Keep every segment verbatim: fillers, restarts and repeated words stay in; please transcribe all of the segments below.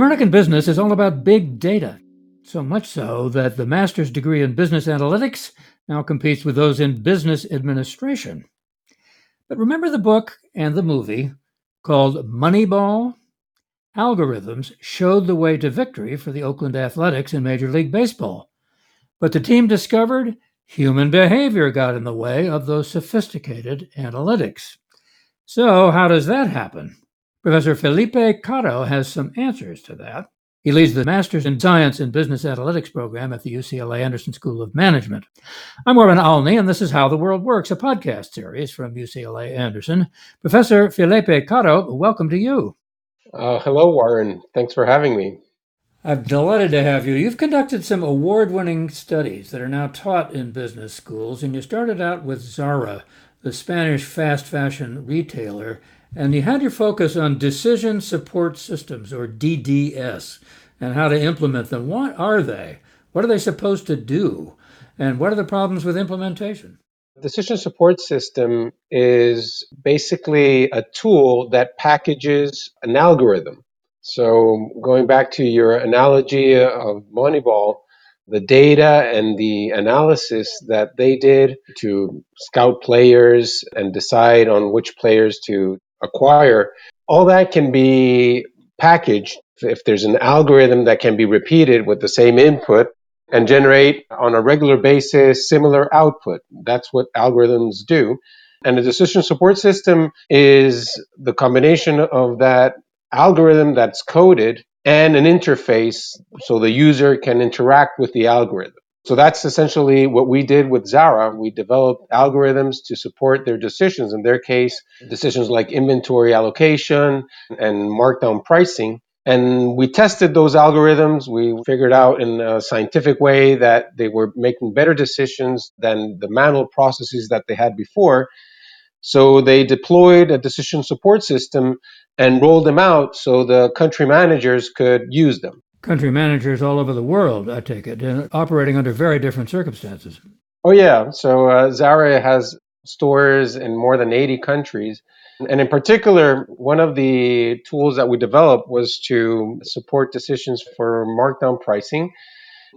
American business is all about big data, so much so that the master's degree in business analytics now competes with those in business administration. But remember the book and the movie called Moneyball? Algorithms showed the way to victory for the Oakland Athletics in Major League Baseball. But the team discovered human behavior got in the way of those sophisticated analytics. So how does that happen? Professor Felipe Caro has some answers to that. He leads the Master's in Science and Business Analytics program at the U C L A Anderson School of Management. I'm Warren Alney, and this is How the World Works, a podcast series from U C L A Anderson. Professor Felipe Caro, welcome to you. Uh, hello, Warren. Thanks for having me. I'm delighted to have you. You've conducted some award-winning studies that are now taught in business schools, and you started out with Zara, the Spanish fast fashion retailer, and you had your focus on decision support systems, or D D S, and how to implement them. What are they? What are they supposed to do? And what are the problems with implementation? Decision support system is basically a tool that packages an algorithm. So going back to your analogy of Moneyball, the data and the analysis that they did to scout players and decide on which players to acquire, all that can be packaged if there's an algorithm that can be repeated with the same input and generate on a regular basis similar output. That's what algorithms do. And the decision support system is the combination of that algorithm that's coded and an interface so the user can interact with the algorithm. So that's essentially what we did with Zara. We developed algorithms to support their decisions. In their case, decisions like inventory allocation and markdown pricing. And we tested those algorithms. We figured out in a scientific way that they were making better decisions than the manual processes that they had before. So they deployed a decision support system and rolled them out so the country managers could use them. Country managers all over the world, I take it, and operating under very different circumstances. Oh, yeah. So uh, Zara has stores in more than eighty countries. And in particular, one of the tools that we developed was to support decisions for markdown pricing.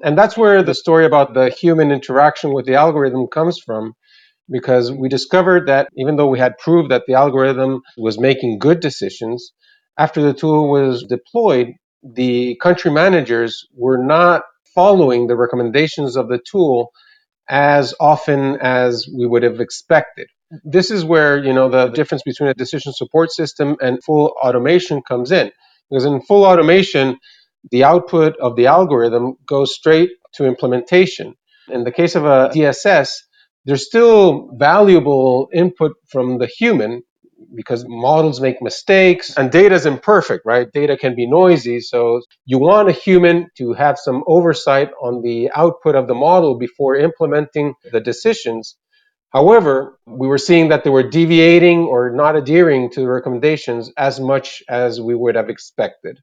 And that's where the story about the human interaction with the algorithm comes from, because we discovered that even though we had proved that the algorithm was making good decisions, after the tool was deployed, the country managers were not following the recommendations of the tool as often as we would have expected. This is where, you know, the difference between a decision support system and full automation comes in. Because in full automation, the output of the algorithm goes straight to implementation. In the case of a D S S, there's still valuable input from the human because models make mistakes and data is imperfect, right? Data can be noisy. So you want a human to have some oversight on the output of the model before implementing the decisions. However, we were seeing that they were deviating or not adhering to the recommendations as much as we would have expected.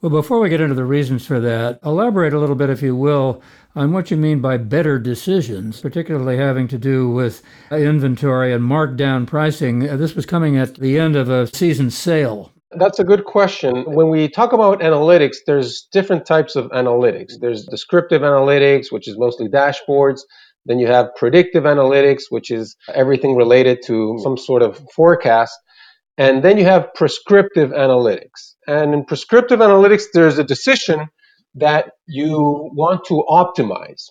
Well, before we get into the reasons for that, elaborate a little bit, if you will, on what you mean by better decisions, particularly having to do with inventory and markdown pricing. This was coming at the end of a season sale. That's a good question. When we talk about analytics, there's different types of analytics. There's descriptive analytics, which is mostly dashboards. Then you have predictive analytics, which is everything related to some sort of forecast. And then you have prescriptive analytics. And in prescriptive analytics, there's a decision that you want to optimize.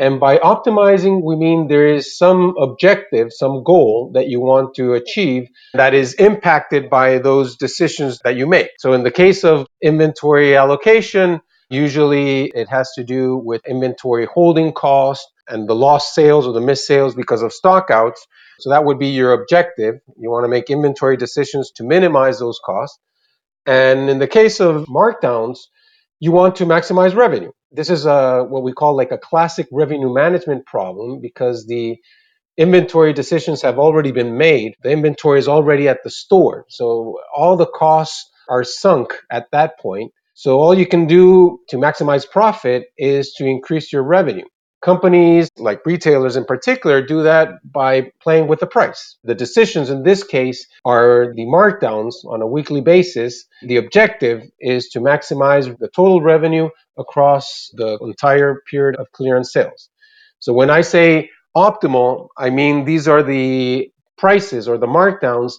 And by optimizing, we mean there is some objective, some goal that you want to achieve that is impacted by those decisions that you make. So in the case of inventory allocation, usually it has to do with inventory holding cost and the lost sales or the missed sales because of stockouts. So that would be your objective. You want to make inventory decisions to minimize those costs. And in the case of markdowns, you want to maximize revenue. This is a, what we call like a classic revenue management problem because the inventory decisions have already been made. The inventory is already at the store. So all the costs are sunk at that point. So all you can do to maximize profit is to increase your revenue. Companies, like retailers in particular, do that by playing with the price. The decisions in this case are the markdowns on a weekly basis. The objective is to maximize the total revenue across the entire period of clearance sales. So when I say optimal, I mean these are the prices or the markdowns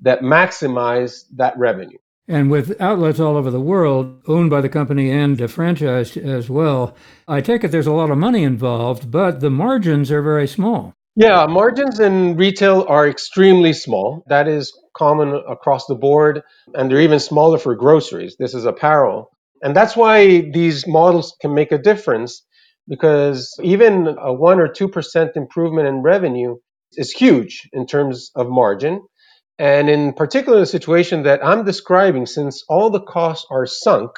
that maximize that revenue. And with outlets all over the world, owned by the company and franchised as well, I take it there's a lot of money involved, but the margins are very small. Yeah, margins in retail are extremely small. That is common across the board, and they're even smaller for groceries. This is apparel. And that's why these models can make a difference, because even a one or two percent improvement in revenue is huge in terms of margin. And in particular, the situation that I'm describing, since all the costs are sunk,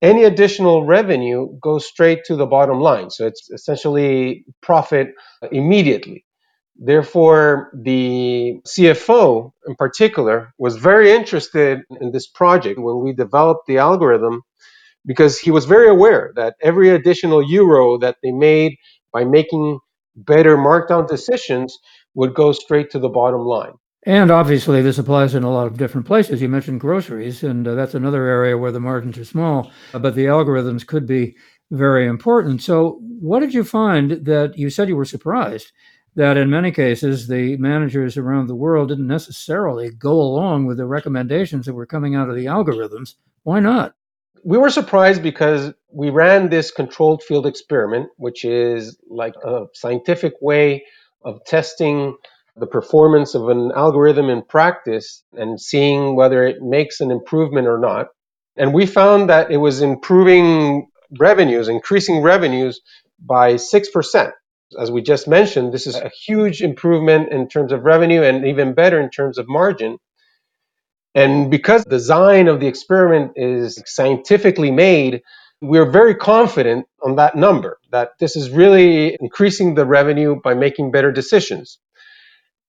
any additional revenue goes straight to the bottom line. So it's essentially profit immediately. Therefore, the C F O in particular was very interested in this project when we developed the algorithm, because he was very aware that every additional euro that they made by making better markdown decisions would go straight to the bottom line. And obviously, this applies in a lot of different places. You mentioned groceries, and uh, that's another area where the margins are small, uh, but the algorithms could be very important. So what did you find that you said you were surprised that in many cases, the managers around the world didn't necessarily go along with the recommendations that were coming out of the algorithms? Why not? We were surprised because we ran this controlled field experiment, which is like a scientific way of testing the performance of an algorithm in practice and seeing whether it makes an improvement or not. And we found that it was improving revenues, increasing revenues by six percent. As we just mentioned, this is a huge improvement in terms of revenue and even better in terms of margin. And because the design of the experiment is scientifically made, we're very confident on that number, that this is really increasing the revenue by making better decisions.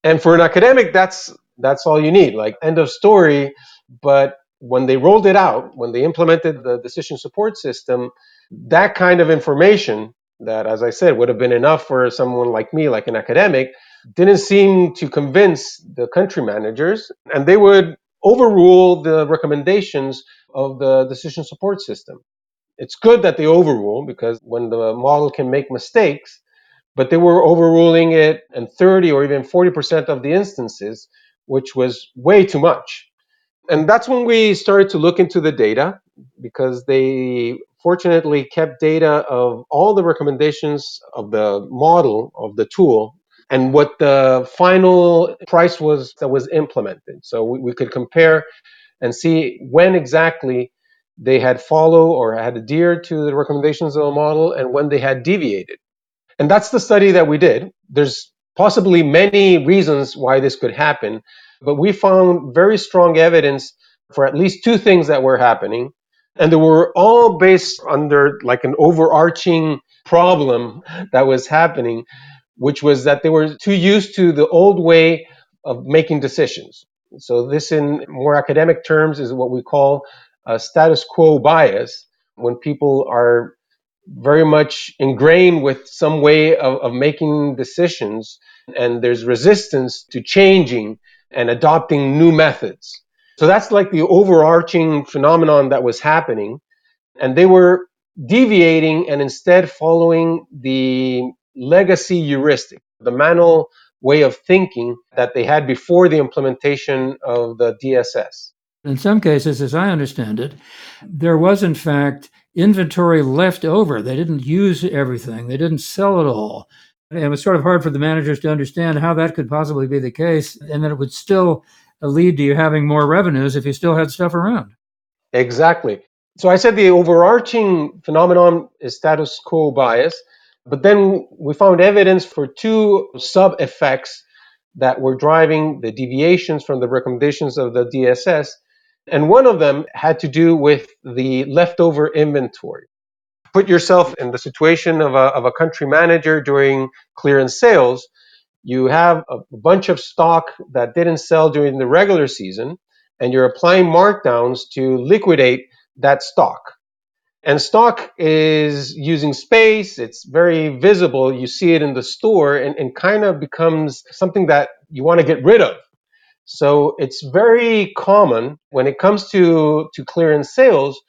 And for an academic, that's that's all you need, like end of story. But when they rolled it out, when they implemented the decision support system, that kind of information that, as I said, would have been enough for someone like me, like an academic, didn't seem to convince the country managers. And they would overrule the recommendations of the decision support system. It's good that they overrule, because when the model can make mistakes, but they were overruling it in thirty or even forty percent of the instances, which was way too much. And that's when we started to look into the data, because they fortunately kept data of all the recommendations of the model, of the tool, and what the final price was that was implemented. So we, we could compare and see when exactly they had followed or had adhered to the recommendations of the model and when they had deviated. And that's the study that we did. There's possibly many reasons why this could happen, but we found very strong evidence for at least two things that were happening. And they were all based under like an overarching problem that was happening, which was that they were too used to the old way of making decisions. So this, in more academic terms, is what we call a status quo bias, when people are very much ingrained with some way of, of making decisions, and there's resistance to changing and adopting new methods. So that's like the overarching phenomenon that was happening. And they were deviating and instead following the legacy heuristic, the manual way of thinking that they had before the implementation of the D S S. In some cases, as I understand it, there was, in fact, inventory left over. They didn't use everything. They didn't sell it all. And it was sort of hard for the managers to understand how that could possibly be the case, and that it would still lead to you having more revenues if you still had stuff around. Exactly. So I said the overarching phenomenon is status quo bias, but then we found evidence for two sub-effects that were driving the deviations from the recommendations of the D S S. And one of them had to do with the leftover inventory. Put yourself in the situation of a, of a country manager during clearance sales. You have a bunch of stock that didn't sell during the regular season, and you're applying markdowns to liquidate that stock. And stock is using space. It's very visible. You see it in the store and, and kind of becomes something that you want to get rid of. So it's very common when it comes to, to clearance sales,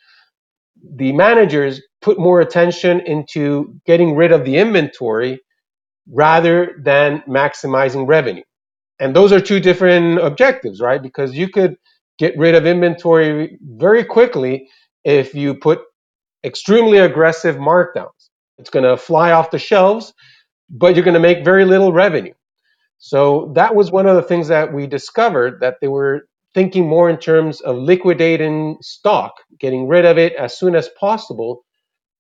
the managers put more attention into getting rid of the inventory rather than maximizing revenue. And those are two different objectives, right? Because you could get rid of inventory very quickly if you put extremely aggressive markdowns. It's going to fly off the shelves, but you're going to make very little revenue. So that was one of the things that we discovered, that they were thinking more in terms of liquidating stock, getting rid of it as soon as possible,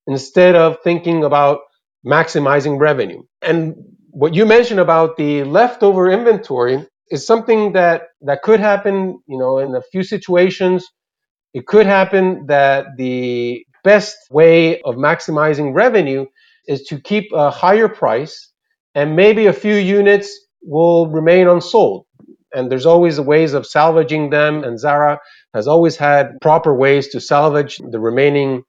instead of thinking about maximizing revenue. And what you mentioned about the leftover inventory is something that, that could happen, you know, in a few situations. It could happen that the best way of maximizing revenue is to keep a higher price, and maybe a few units will remain unsold. And there's always ways of salvaging them. And Zara has always had proper ways to salvage the remaining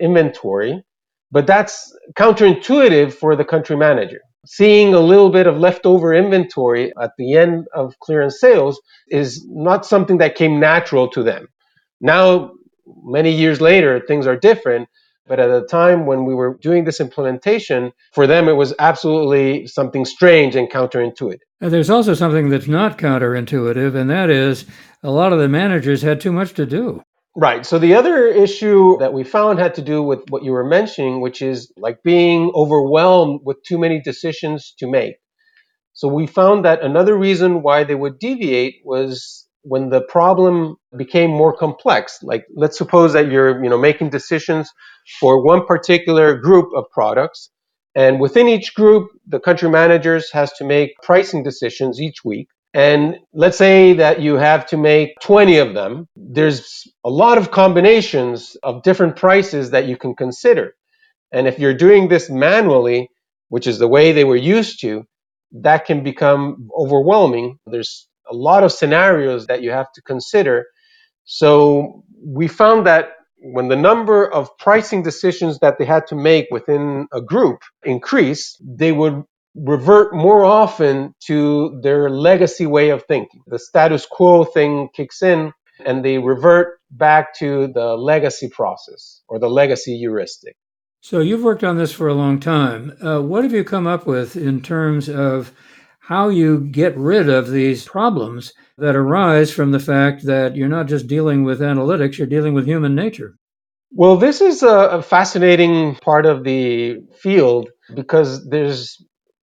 inventory. But that's counterintuitive for the country manager. Seeing a little bit of leftover inventory at the end of clearance sales is not something that came natural to them. Now, many years later, things are different. But at the time when we were doing this implementation, for them, it was absolutely something strange and counterintuitive. There's also something that's not counterintuitive, and that is a lot of the managers had too much to do. Right. So the other issue that we found had to do with what you were mentioning, which is like being overwhelmed with too many decisions to make. So we found that another reason why they would deviate was when the problem became more complex. Like, let's suppose that you're, you know, making decisions for one particular group of products. And within each group, the country managers has to make pricing decisions each week. And let's say that you have to make twenty of them. There's a lot of combinations of different prices that you can consider. And if you're doing this manually, which is the way they were used to, that can become overwhelming. There's a lot of scenarios that you have to consider. So we found that when the number of pricing decisions that they had to make within a group increased, they would revert more often to their legacy way of thinking. The status quo thing kicks in, and they revert back to the legacy process or the legacy heuristic. So you've worked on this for a long time. Uh, what have you come up with in terms of how you get rid of these problems that arise from the fact that you're not just dealing with analytics, you're dealing with human nature? Well, this is a fascinating part of the field, because there's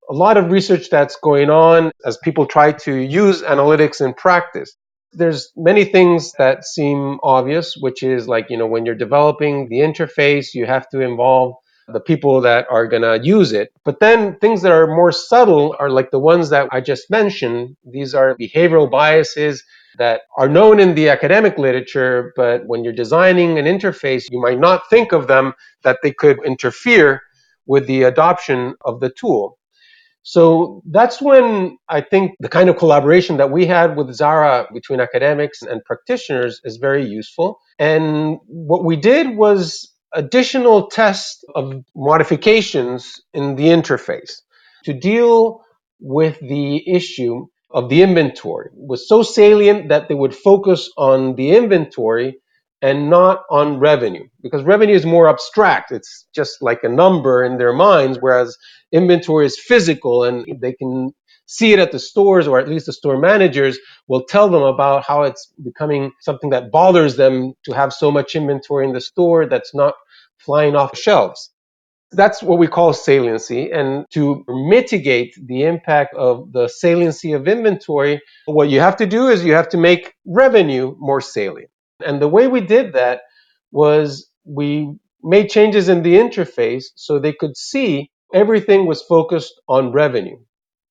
a lot of research that's going on as people try to use analytics in practice. There's many things that seem obvious, which is like, you know, when you're developing the interface, you have to involve the people that are going to use it. But then things that are more subtle are like the ones that I just mentioned. These are behavioral biases that are known in the academic literature, but when you're designing an interface, you might not think of them, that they could interfere with the adoption of the tool. So that's when I think the kind of collaboration that we had with Zara between academics and practitioners is very useful. And what we did was additional tests of modifications in the interface to deal with the issue of the inventory. It was so salient that they would focus on the inventory and not on revenue, because revenue is more abstract. It's just like a number in their minds, whereas inventory is physical and they can see it at the stores, or at least the store managers will tell them about how it's becoming something that bothers them to have so much inventory in the store that's not flying off shelves. That's what we call saliency. And to mitigate the impact of the saliency of inventory, what you have to do is you have to make revenue more salient. And the way we did that was we made changes in the interface so they could see everything was focused on revenue.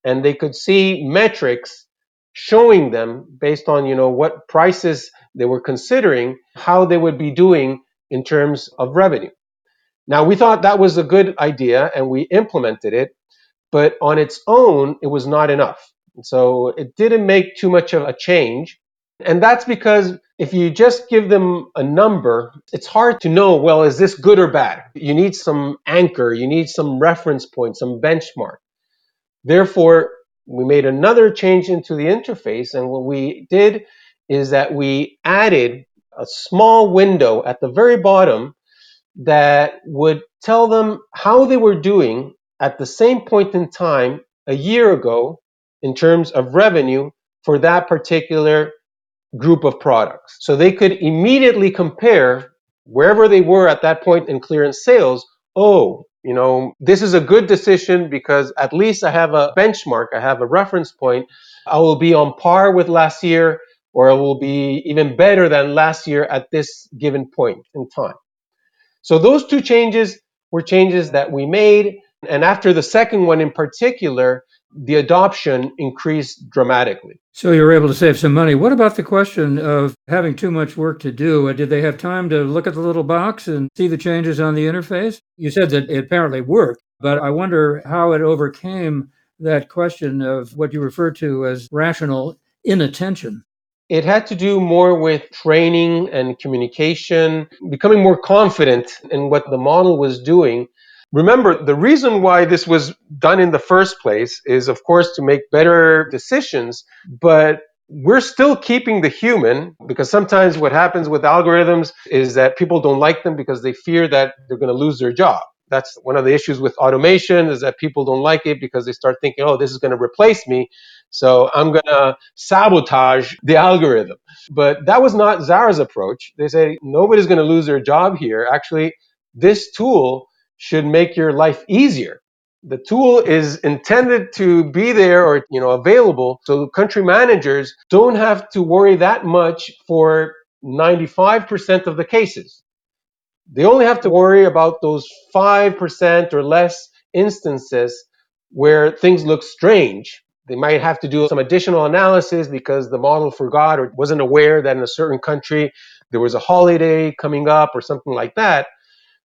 And they could see metrics showing them, based on, you know, what prices they were considering, how they would be doing in terms of revenue. Now, we thought that was a good idea, and we implemented it, but on its own, it was not enough. So it didn't make too much of a change. And that's because If you just give them a number, it's hard to know, well, is this good or bad? You need some anchor, you need some reference point, some benchmark. Therefore, we made another change into the interface, and what we did is that we added a small window at the very bottom that would tell them how they were doing at the same point in time a year ago in terms of revenue for that particular group of products. So they could immediately compare wherever they were at that point in clearance sales. Oh, you know, this is a good decision because at least I have a benchmark, I have a reference point. I will be on par with last year, or I will be even better than last year at this given point in time. So those two changes were changes that we made. And after the second one in particular, the adoption increased dramatically. So you were able to save some money. What about the question of having too much work to do? Did they have time to look at the little box and see the changes on the interface? You said that it apparently worked, but I wonder how it overcame that question of what you refer to as rational inattention. It had to do more with training and communication, becoming more confident in what the model was doing. Remember, the reason why this was done in the first place is, of course, to make better decisions, but we're still keeping the human, because sometimes what happens with algorithms is that people don't like them because they fear that they're going to lose their job. That's one of the issues with automation, is that people don't like it because they start thinking, oh, this is going to replace me, so I'm going to sabotage the algorithm. But that was not Zara's approach. They say, nobody's going to lose their job here. Actually, this tool should make your life easier. The tool is intended to be there, or, you know, available, so country managers don't have to worry that much for ninety-five percent of the cases. They only have to worry about those five percent or less instances where things look strange. They might have to do some additional analysis because the model forgot or wasn't aware that in a certain country there was a holiday coming up or something like that.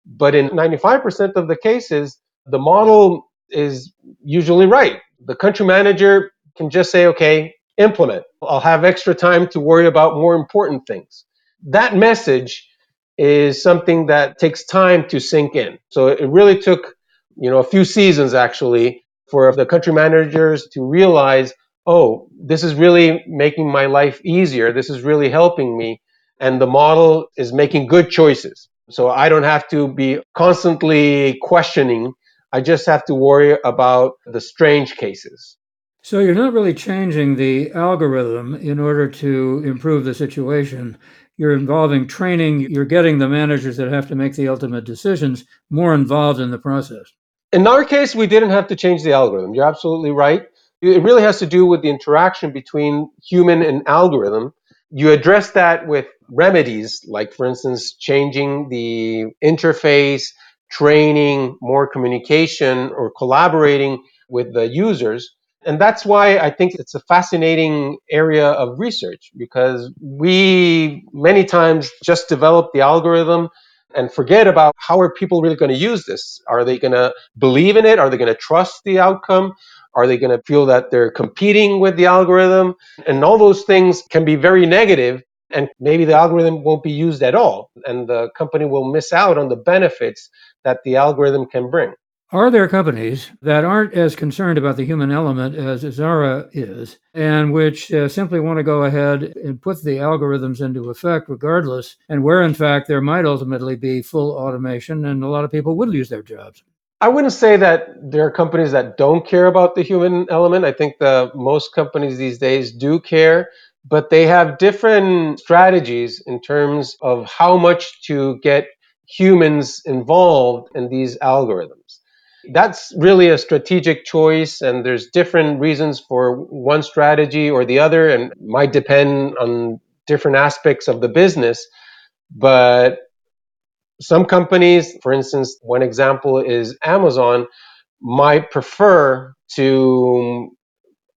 But in ninety-five percent of the cases, the model is usually right. The country manager can just say, okay, implement. I'll have extra time to worry about more important things. That message is something that takes time to sink in. So it really took, you know, a few seasons actually for the country managers to realize, oh, this is really making my life easier. This is really helping me. And the model is making good choices. So I don't have to be constantly questioning. I just have to worry about the strange cases. So you're not really changing the algorithm in order to improve the situation. You're involving training. You're getting the managers that have to make the ultimate decisions more involved in the process. In our case, we didn't have to change the algorithm. You're absolutely right. It really has to do with the interaction between human and algorithm. You address that with remedies, like, for instance, changing the interface, training, more communication, or collaborating with the users. And that's why I think it's a fascinating area of research, because we many times just develop the algorithm and forget about how are people really going to use this? Are they going to believe in it? Are they going to trust the outcome? Are they going to feel that they're competing with the algorithm? And all those things can be very negative, and maybe the algorithm won't be used at all, and the company will miss out on the benefits that the algorithm can bring. Are there companies that aren't as concerned about the human element as Zara is, and which uh, simply want to go ahead and put the algorithms into effect regardless, and where, in fact, there might ultimately be full automation and a lot of people would lose their jobs? I wouldn't say that there are companies that don't care about the human element. I think the most companies these days do care, but they have different strategies in terms of how much to get humans involved in these algorithms. That's really a strategic choice, and there's different reasons for one strategy or the other, and might depend on different aspects of the business. But some companies, for instance, one example is Amazon, might prefer to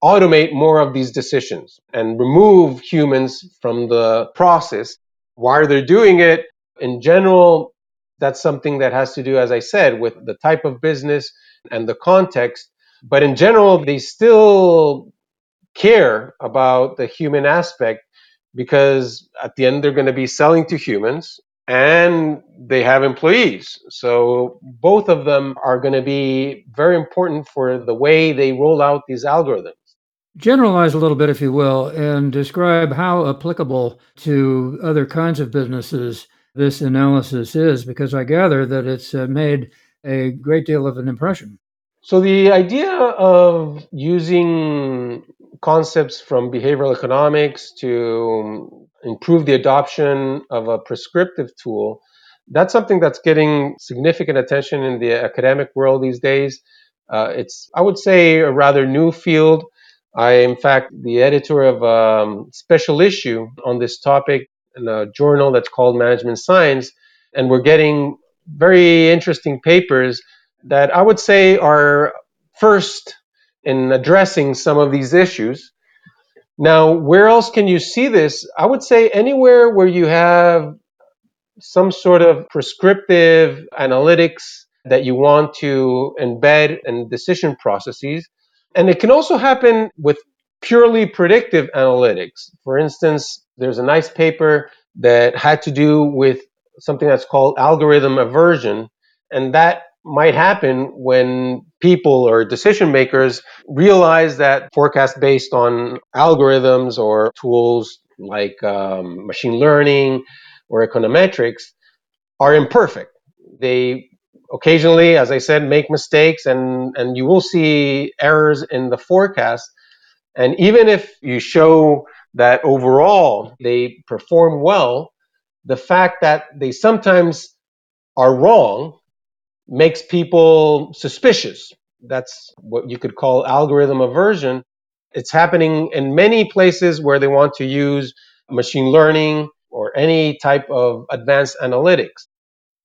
automate more of these decisions and remove humans from the process. Why they're doing it, in general, that's something that has to do, as I said, with the type of business and the context. But in general, they still care about the human aspect, because at the end, they're going to be selling to humans and they have employees. So both of them are going to be very important for the way they roll out these algorithms. Generalize a little bit, if you will, and describe how applicable to other kinds of businesses this analysis is, because I gather that it's made a great deal of an impression. So the idea of using concepts from behavioral economics to improve the adoption of a prescriptive tool, that's something that's getting significant attention in the academic world these days. Uh, it's, I would say, a rather new field. I am, in fact, the editor of a special issue on this topic in a journal that's called Management Science, and we're getting very interesting papers that I would say are first in addressing some of these issues. Now, where else can you see this? I would say anywhere where you have some sort of prescriptive analytics that you want to embed in decision processes. And it can also happen with purely predictive analytics. For instance, there's a nice paper that had to do with something that's called algorithm aversion. And that might happen when people or decision makers realize that forecasts based on algorithms or tools like um, machine learning or econometrics are imperfect. They occasionally, as I said, make mistakes, and, and you will see errors in the forecast. And even if you show that overall they perform well, the fact that they sometimes are wrong makes people suspicious. That's what you could call algorithm aversion. It's happening in many places where they want to use machine learning or any type of advanced analytics.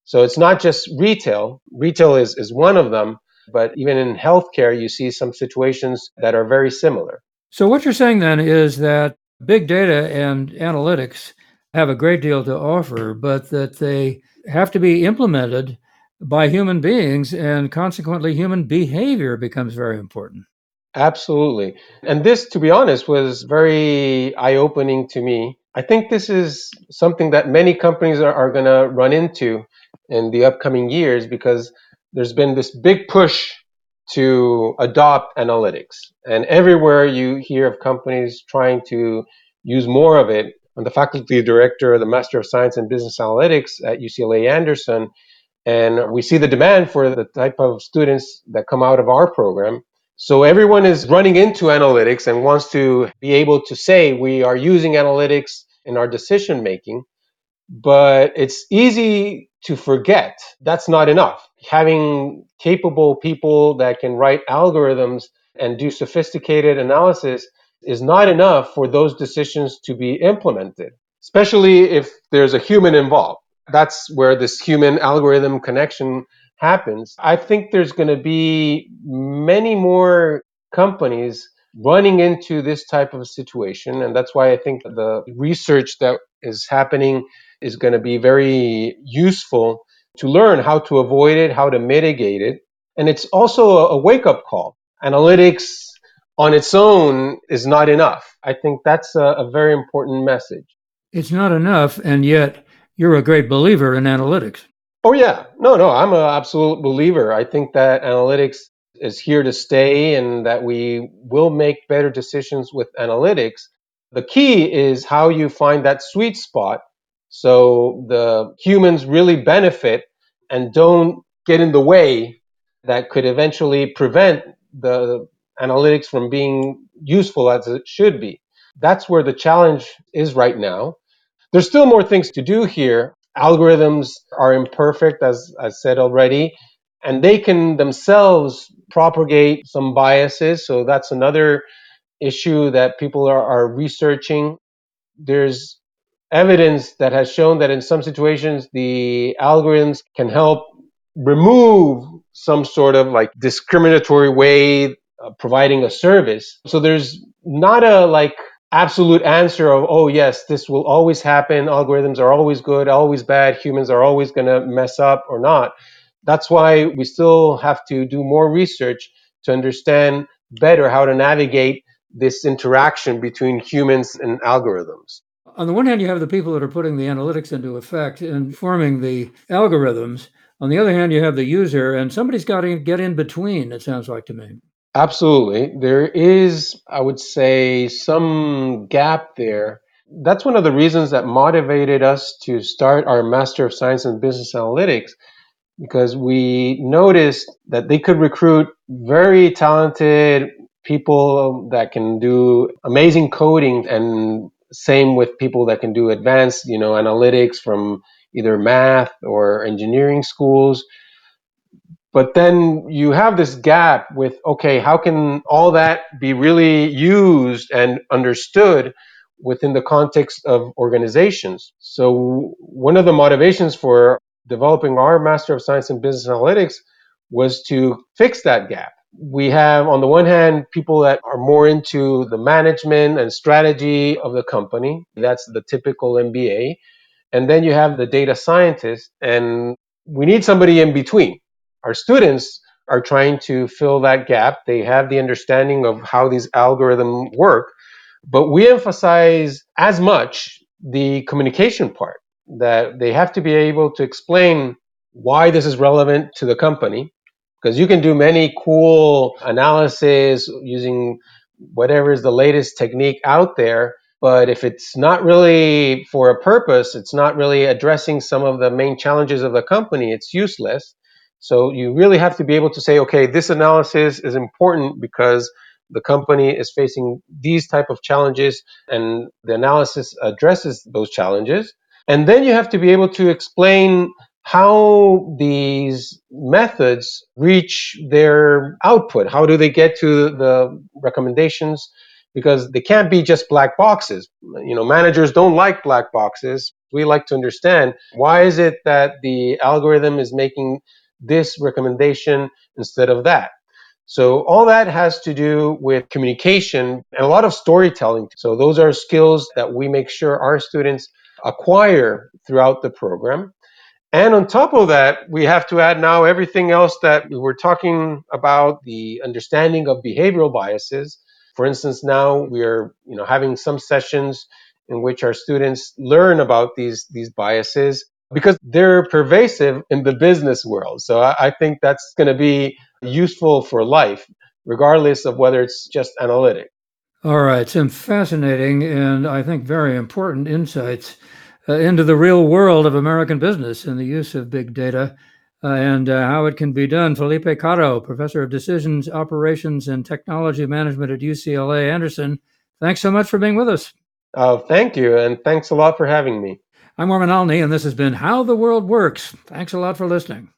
So it's not just retail. Retail is, is one of them, but even in healthcare, you see some situations that are very similar. So what you're saying then is that big data and analytics have a great deal to offer, but that they have to be implemented by human beings, and consequently human behavior becomes very important. Absolutely. And this, to be honest, was very eye-opening to me. I think this is something that many companies are, are going to run into in the upcoming years, because there's been this big push to adopt analytics. And everywhere you hear of companies trying to use more of it. I'm the faculty director of the Master of Science in Business Analytics at U C L A Anderson, and we see the demand for the type of students that come out of our program. So everyone is running into analytics and wants to be able to say we are using analytics in our decision making, but it's easy to forget that's not enough. Having capable people that can write algorithms and do sophisticated analysis is not enough for those decisions to be implemented, especially if there's a human involved. That's where this human algorithm connection happens. I think there's going to be many more companies running into this type of situation. And that's why I think the research that is happening is going to be very useful to learn how to avoid it, how to mitigate it. And it's also a wake-up call. Analytics on its own is not enough. I think that's a, a very important message. It's not enough, and yet you're a great believer in analytics. Oh, yeah. No, no, I'm an absolute believer. I think that analytics is here to stay and that we will make better decisions with analytics. The key is how you find that sweet spot so the humans really benefit and don't get in the way that could eventually prevent the analytics from being useful as it should be. That's where the challenge is right now. There's still more things to do here. Algorithms are imperfect, as I said already, and they can themselves propagate some biases. So that's another issue that people are, are researching. There's evidence that has shown that in some situations, the algorithms can help remove some sort of like discriminatory way of providing a service. So there's not a like absolute answer of, oh, yes, this will always happen. Algorithms are always good, always bad. Humans are always going to mess up or not. That's why we still have to do more research to understand better how to navigate this interaction between humans and algorithms. on the one hand, you have the people that are putting the analytics into effect and forming the algorithms. On the other hand, you have the user, and somebody's got to get in between, it sounds like to me. Absolutely. There is, I would say, some gap there. That's one of the reasons that motivated us to start our Master of Science in Business Analytics, because we noticed that they could recruit very talented people that can do amazing coding, and same with people that can do advanced, you know, analytics from either math or engineering schools. But then you have this gap with, okay, how can all that be really used and understood within the context of organizations? So one of the motivations for developing our Master of Science in Business Analytics was to fix that gap. We have, on the one hand, people that are more into the management and strategy of the company. That's the typical M B A. And then you have the data scientist, and we need somebody in between. Our students are trying to fill that gap. They have the understanding of how these algorithms work, but we emphasize as much the communication part, that they have to be able to explain why this is relevant to the company, because you can do many cool analysis using whatever is the latest technique out there, but if it's not really for a purpose, it's not really addressing some of the main challenges of the company, it's useless. So you really have to be able to say, okay, this analysis is important because the company is facing these type of challenges and the analysis addresses those challenges. And then you have to be able to explain how these methods reach their output. How do they get to the recommendations? Because they can't be just black boxes. You know, managers don't like black boxes. We like to understand, why is it that the algorithm is making this recommendation instead of that? So all that has to do with communication and a lot of storytelling. So those are skills that we make sure our students acquire throughout the program. And on top of that, we have to add now everything else that we were talking about, the understanding of behavioral biases. For instance, now we are, you know, having some sessions in which our students learn about these, these biases, because they're pervasive in the business world. So I, I think that's going to be useful for life, regardless of whether it's just analytic. All right, some fascinating and I think very important insights uh, into the real world of American business and the use of big data uh, and uh, how it can be done. Felipe Caro, Professor of Decisions, Operations, and Technology Management at U C L A Anderson, thanks so much for being with us. Oh, thank you, and thanks a lot for having me. I'm Warren Alney, and this has been How the World Works. Thanks a lot for listening.